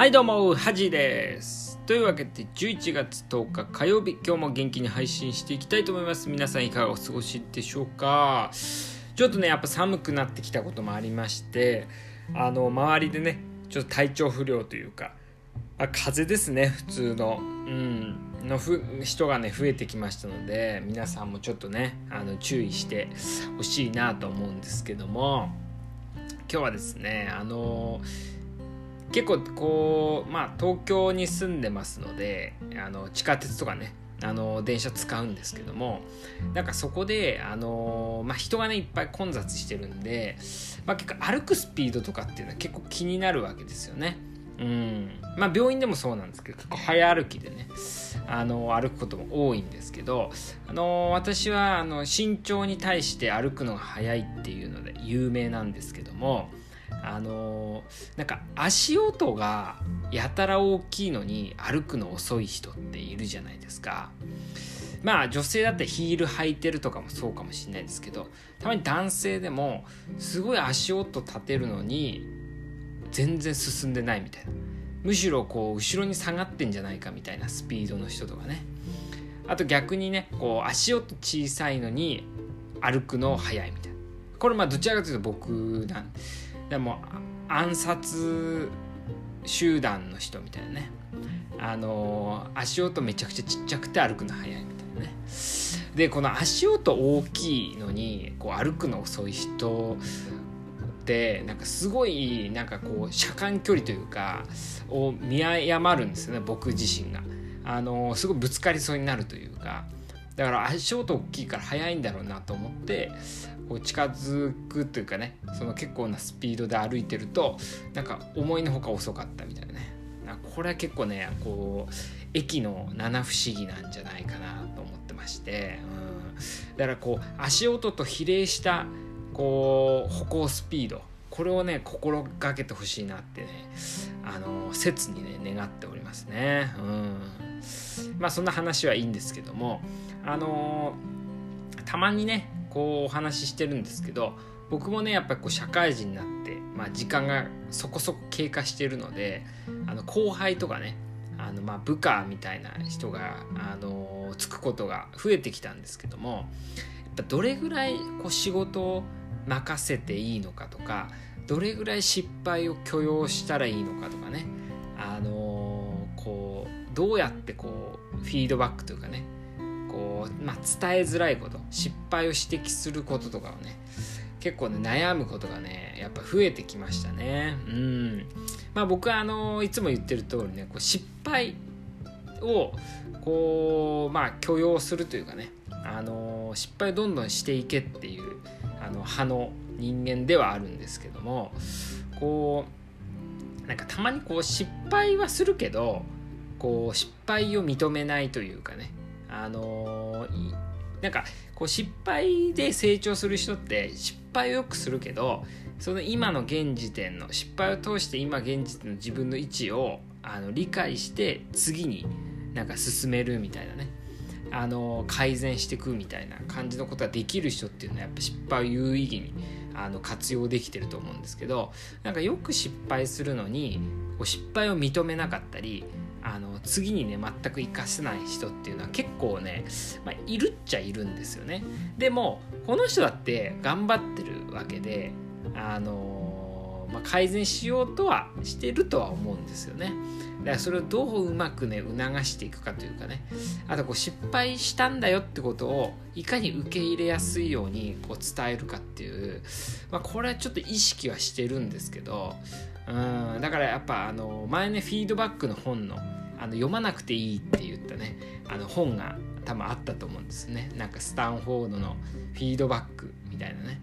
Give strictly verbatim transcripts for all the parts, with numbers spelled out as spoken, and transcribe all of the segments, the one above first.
はいどうもハジです。というわけでじゅういちがつとおか火曜日、今日も元気に配信していきたいと思います。皆さんいかがお過ごしでしょうか。ちょっとねやっぱ寒くなってきたこともありまして、あの周りでねちょっと体調不良というか、あ、風邪ですね、普通のうんのふ人がね増えてきましたので、皆さんもちょっとねあの注意してほしいなと思うんですけども、今日はですねあの結構こう、まあ、東京に住んでますので、あの地下鉄とかねあの電車使うんですけども、なんかそこであの、まあ、人がねいっぱい混雑してるんで、まあ、結構歩くスピードとかっていうのは結構気になるわけですよね。うん、まあ病院でもそうなんですけど、結構早歩きでねあの歩くことも多いんですけど、あの私はあの身長に対して歩くのが早いっていうので有名なんですけども、あのなんか足音がやたら大きいのに歩くの遅い人っているじゃないですか。まあ女性だってヒール履いてるとかもそうかもしれないですけど、たまに男性でもすごい足音立てるのに全然進んでないみたいな、むしろこう後ろに下がってんじゃないかみたいなスピードの人とかね、あと逆にねこう足音小さいのに歩くの早いみたいな、これまあどちらかというと僕なんで、もう暗殺集団の人みたいなね、あのー、足音めちゃくちゃちっちゃくて歩くの早いみたいなね。でこの足音大きいのにこう歩くの遅い人で、なんかすごいなんかこう車間距離というかを見誤るんですよね、僕自身が。あのすごいぶつかりそうになるというか、だから足音大きいから速いんだろうなと思ってこう近づくというかね、その結構なスピードで歩いてるとなんか思いのほか遅かったみたいなね。これは結構ねこう駅の七不思議なんじゃないかなと思ってまして、うん、だからこう足音と比例したこう歩行スピード、これをね心がけてほしいなってね、あの切にね願っておりますね。うん、まあそんな話はいいんですけども、あのたまにねこうお話ししてるんですけど、僕もねやっぱりこう社会人になって、まあ、時間がそこそこ経過してるので、あの後輩とかねあのまあ部下みたいな人があのつくことが増えてきたんですけども、やっぱどれぐらいこう仕事を任せていいのかとか、どれぐらい失敗を許容したらいいのかとかね、あのー、こうどうやってこうフィードバックというかねこう、まあ、伝えづらいこと、失敗を指摘することとかをね結構ね悩むことがねやっぱ増えてきましたね。うん、まあ、僕はあのー、いつも言ってる通りねこう失敗をこう、まあ、許容するというかね、あのー、失敗をどんどんしていけっていうあの派の人間ではあるんですけども、こうなんかたまにこう失敗はするけどこう失敗を認めないというかね、あのー、なんかこう失敗で成長する人って失敗をよくするけど、その今の現時点の失敗を通して今現時点の自分の位置をあの理解して次になんか進めるみたいなね、あの改善していくみたいな感じのことができる人っていうのはやっぱ失敗を有意義にあの活用できてると思うんですけど、なんかよく失敗するのに失敗を認めなかったり、あの次にね全く生かせない人っていうのは結構ね、まあ、いるっちゃいるんですよね。でもこの人だって頑張ってるわけで、あの、まあ、改善しようとはしてるとは思うんですよね。だからそれをどううまくね促していくかというかね、あとこう失敗したんだよってことをいかに受け入れやすいようにこう伝えるかっていう、まあ、これはちょっと意識はしてるんですけど、うんだからやっぱあの前ねフィードバックの本のあの読まなくていいって言ったねあの本が多分あったと思うんですね。なんかスタンフォードのフィードバックみたいなね。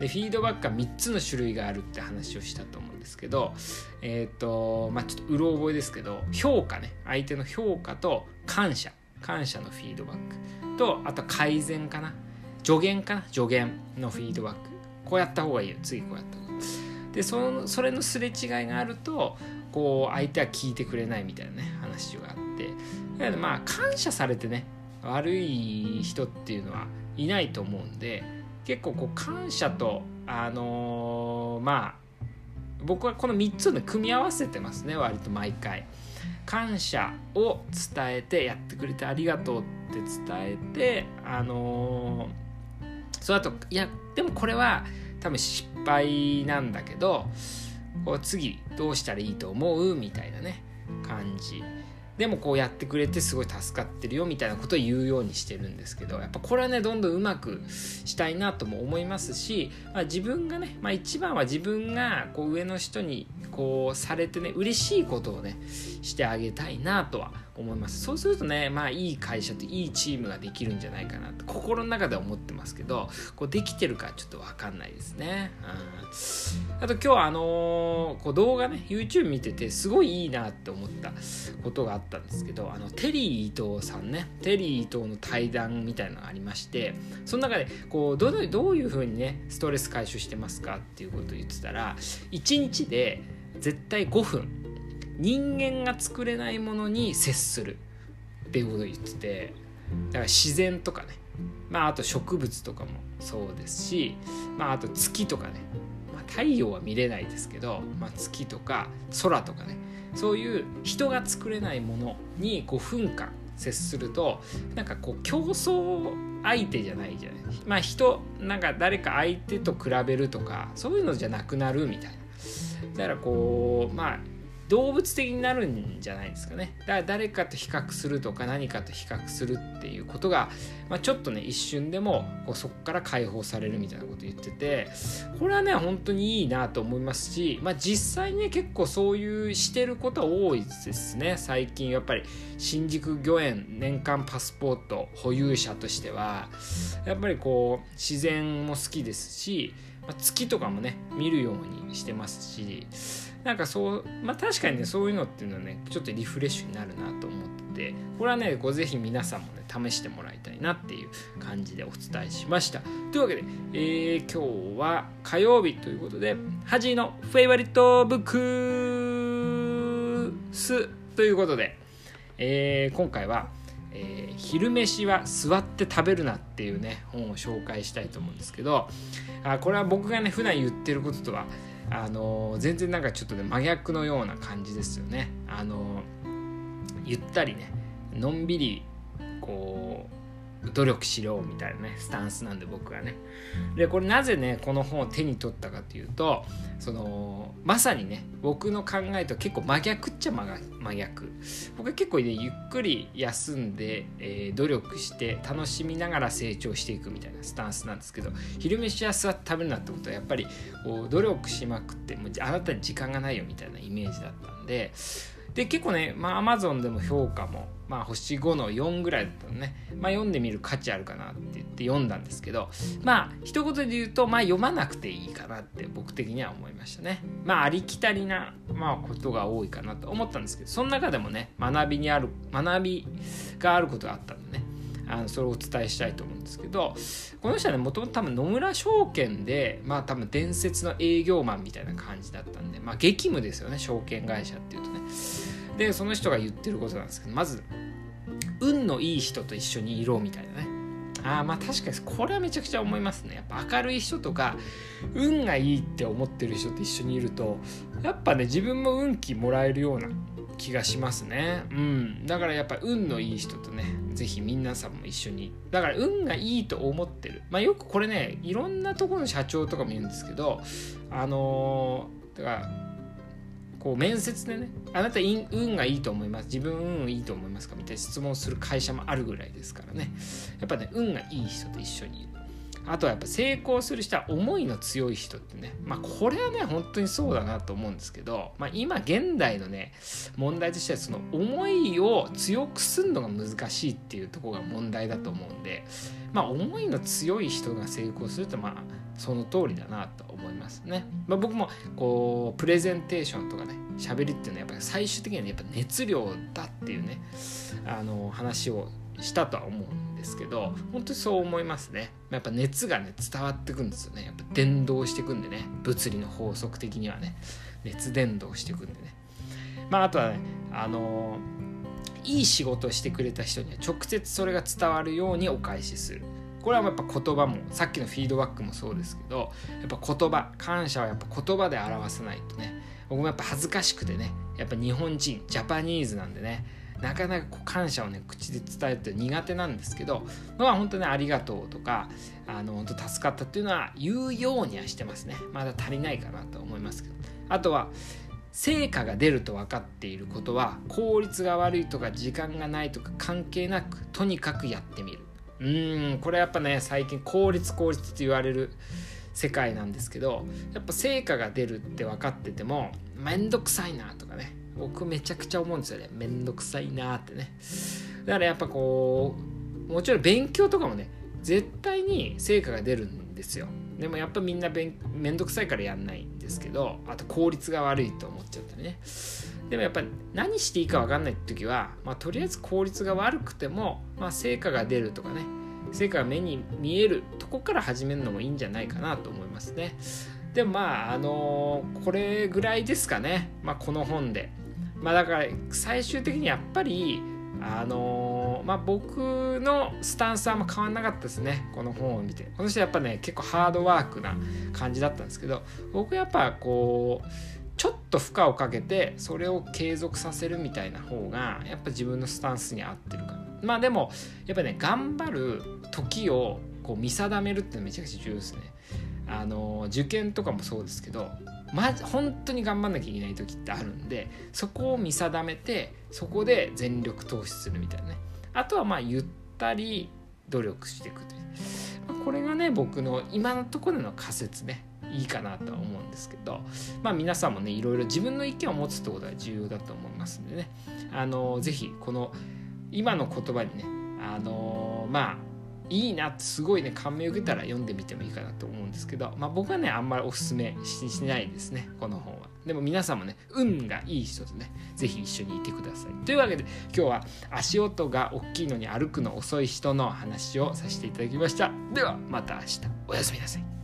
でフィードバックはみっつの種類があるって話をしたと思うんですけど、えっとまあちょっとうろ覚えですけど、評価ね、相手の評価と感謝感謝のフィードバックと、あと改善かな助言かな助言のフィードバック、こうやった方がいいよ、次こうやった方がいいで、そのそれのすれ違いがあるとこう相手は聞いてくれないみたいなね話があって、だからまあ感謝されてね悪い人っていうのはいないと思うんで、結構こう感謝と、あのー、まあ僕はこのみっつの組み合わせてますね、割と毎回。感謝を伝えて、やってくれてありがとうって伝えて、あのー、その後、いやでもこれは多分失敗なんだけど、こう次どうしたらいいと思うみたいなね感じでも、こうやってくれてすごい助かってるよみたいなことを言うようにしてるんですけど、やっぱこれはねどんどんうまくしたいなとも思いますし、まあ、自分がね、まあ、一番は自分がこう上の人にこうされてね嬉しいことをねしてあげたいなとは思います。そうするとね、まあいい会社といいチームができるんじゃないかなと心の中では思ってますけど、こうできてるかちょっと分かんないですね、うん、あと今日はあのー、こう動画ね YouTube 見ててすごいいいなって思ったことがあってたんですけど、あのテリー伊藤さんね、テリー伊藤の対談みたいなのがありまして、その中でこう ど, のどういう風にねストレス解消してますかっていうことを言ってたら、いちにちで絶対ごふん人間が作れないものに接するっていうことを言ってて、だから自然とかね、まああと植物とかもそうですし、まああと月とかね、まあ、太陽は見れないですけど、まあ、月とか空とかね、そういう人が作れないものにごふんかん接すると、なんかこう競争相手じゃないじゃない、まあ人なんか誰か相手と比べるとかそういうのじゃなくなるみたいな、だからこうまあ動物的になるんじゃないですかね。だから誰かと比較するとか何かと比較するっていうことが、まあ、ちょっとね一瞬でもこうそこから解放されるみたいなこと言ってて、これはね本当にいいなと思いますし、まあ、実際ね結構そういうしてることは多いですね。最近やっぱり新宿御苑年間パスポート保有者としてはやっぱりこう自然も好きですし、まあ、月とかもね見るようにしてますし、なんかそう、まあ、確かにねそういうのっていうのはねちょっとリフレッシュになるなと思ってて、これはねぜひ皆さんもね試してもらいたいなっていう感じでお伝えしました。というわけで、えー、今日は火曜日ということで、ハジのフェイバリットブックスということで、えー、今回は、えー、昼飯は座って食べるなっていうね本を紹介したいと思うんですけど、あこれは僕がね普段言ってることとはあの全然なんかちょっとね真逆のような感じですよね。あのゆったりねのんびりこう努力しろみたいなねスタンスなんで僕はね。でこれなぜねこの本を手に取ったかというと、そのまさにね僕の考えと結構真逆っちゃ真逆。僕は結構ねゆっくり休んで、えー、努力して楽しみながら成長していくみたいなスタンスなんですけど、昼飯は座って食べるなってことはやっぱりこう努力しまくってもうあなたに時間がないよみたいなイメージだったんで、で結構ね、まあ、Amazon でも評価も、まあ、ほしごのよんぐらいだったのね、まあ、読んでみる価値あるかなって言って読んだんですけど、まあ一言で言うと、まあ、読まなくていいかなって僕的には思いましたね。まあありきたりな、まあ、ことが多いかなと思ったんですけど、その中でもね学びにある学びがあることがあったんでね、あのそれをお伝えしたいと思うんですけど、この人はねもともと多分野村証券で、まあ多分伝説の営業マンみたいな感じだったんで、まあ激務ですよね証券会社っていうとね。でその人が言ってることなんですけど、まず運のいい人と一緒にいろみたいなね。あまあ確かにこれはめちゃくちゃ思いますね。やっぱ明るい人とか運がいいって思ってる人と一緒にいるとやっぱね自分も運気もらえるような気がしますね、うん、だからやっぱり運のいい人とねぜひ皆さんも一緒に、だから運がいいと思ってる、まあよくこれねいろんなところの社長とかも言うんですけど、あのー、だからこう面接でねあなた運がいいと思います、自分運いいと思いますかみたいな質問する会社もあるぐらいですからね、やっぱね運がいい人と一緒にいる。あとはやっぱ成功する人は思いの強い人ってね、まあこれはね本当にそうだなと思うんですけど、まあ今現代のね問題としてはその思いを強くするのが難しいっていうところが問題だと思うんで、まあ思いの強い人が成功するとまあその通りだなと思いますね。まあ僕もこうプレゼンテーションとかね喋りっていうのはやっぱり最終的にはねやっぱ熱量だっていうねあの話をしたとは思うんですけど、本当にそう思いますね。やっぱ熱がね伝わってくんですよね。やっぱ伝導してくんでね、物理の法則的にはね熱伝導してくんでね、まああとはねあのー、いい仕事をしてくれた人には直接それが伝わるようにお返しする、ここれはやっぱ言葉もさっきのフィードバックもそうですけど、やっぱ言葉、感謝はやっぱ言葉で表さないとね、僕もやっぱ恥ずかしくてね、やっぱ日本人ジャパニーズなんでね、なかなかこう感謝をね口で伝えるって苦手なんですけど、まあ本当にありがとうとか、あの本当助かったっていうのは言うようにはしてますね。まだ足りないかなと思いますけど、あとは成果が出ると分かっていることは効率が悪いとか時間がないとか関係なくとにかくやってみる。うーんこれやっぱね最近効率効率って言われる世界なんですけど、やっぱ成果が出るって分かっててもめんどくさいなとかね、僕めちゃくちゃ思うんですよね、めんどくさいなってね。だからやっぱこうもちろん勉強とかもね絶対に成果が出るんですよ。でもやっぱみんなめんどくさいからやんないんですけど、あと効率が悪いと思っちゃったね。でもやっぱり何していいか分かんない時は、まあ、とりあえず効率が悪くても、まあ、成果が出るとかね、成果が目に見えるとこから始めるのもいいんじゃないかなと思いますね。でもまああのー、これぐらいですかね、まあ、この本で。まあだから最終的にやっぱりあのー、まあ僕のスタンスはあんま変わんなかったですね、この本を見て。この人やっぱね結構ハードワークな感じだったんですけど、僕やっぱこうちょっと負荷をかけてそれを継続させるみたいな方がやっぱ自分のスタンスに合ってるから。まあでもやっぱね頑張る時をこう見定めるってめちゃくちゃ重要ですね。あのー、受験とかもそうですけど、まず本当に頑張んなきゃいけない時ってあるんで、そこを見定めてそこで全力投資するみたいなね。あとはまあゆったり努力していくという、まあ、これがね僕の今のところの仮説ね、いいかなとは思うんですけど、まあ皆さんもねいろいろ自分の意見を持つってことは重要だと思いますんでね、あのー、ぜひこの今の言葉にねあのー、まあいいなってすごいね感銘を受けたら読んでみてもいいかなと思うんですけど、まあ僕はねあんまりおすすめ し, しないですねこの本は。でも皆さんもね運がいい人とねぜひ一緒にいてください。というわけで今日は足音が大きいのに歩くの遅い人の話をさせていただきました。ではまた明日、おやすみなさい。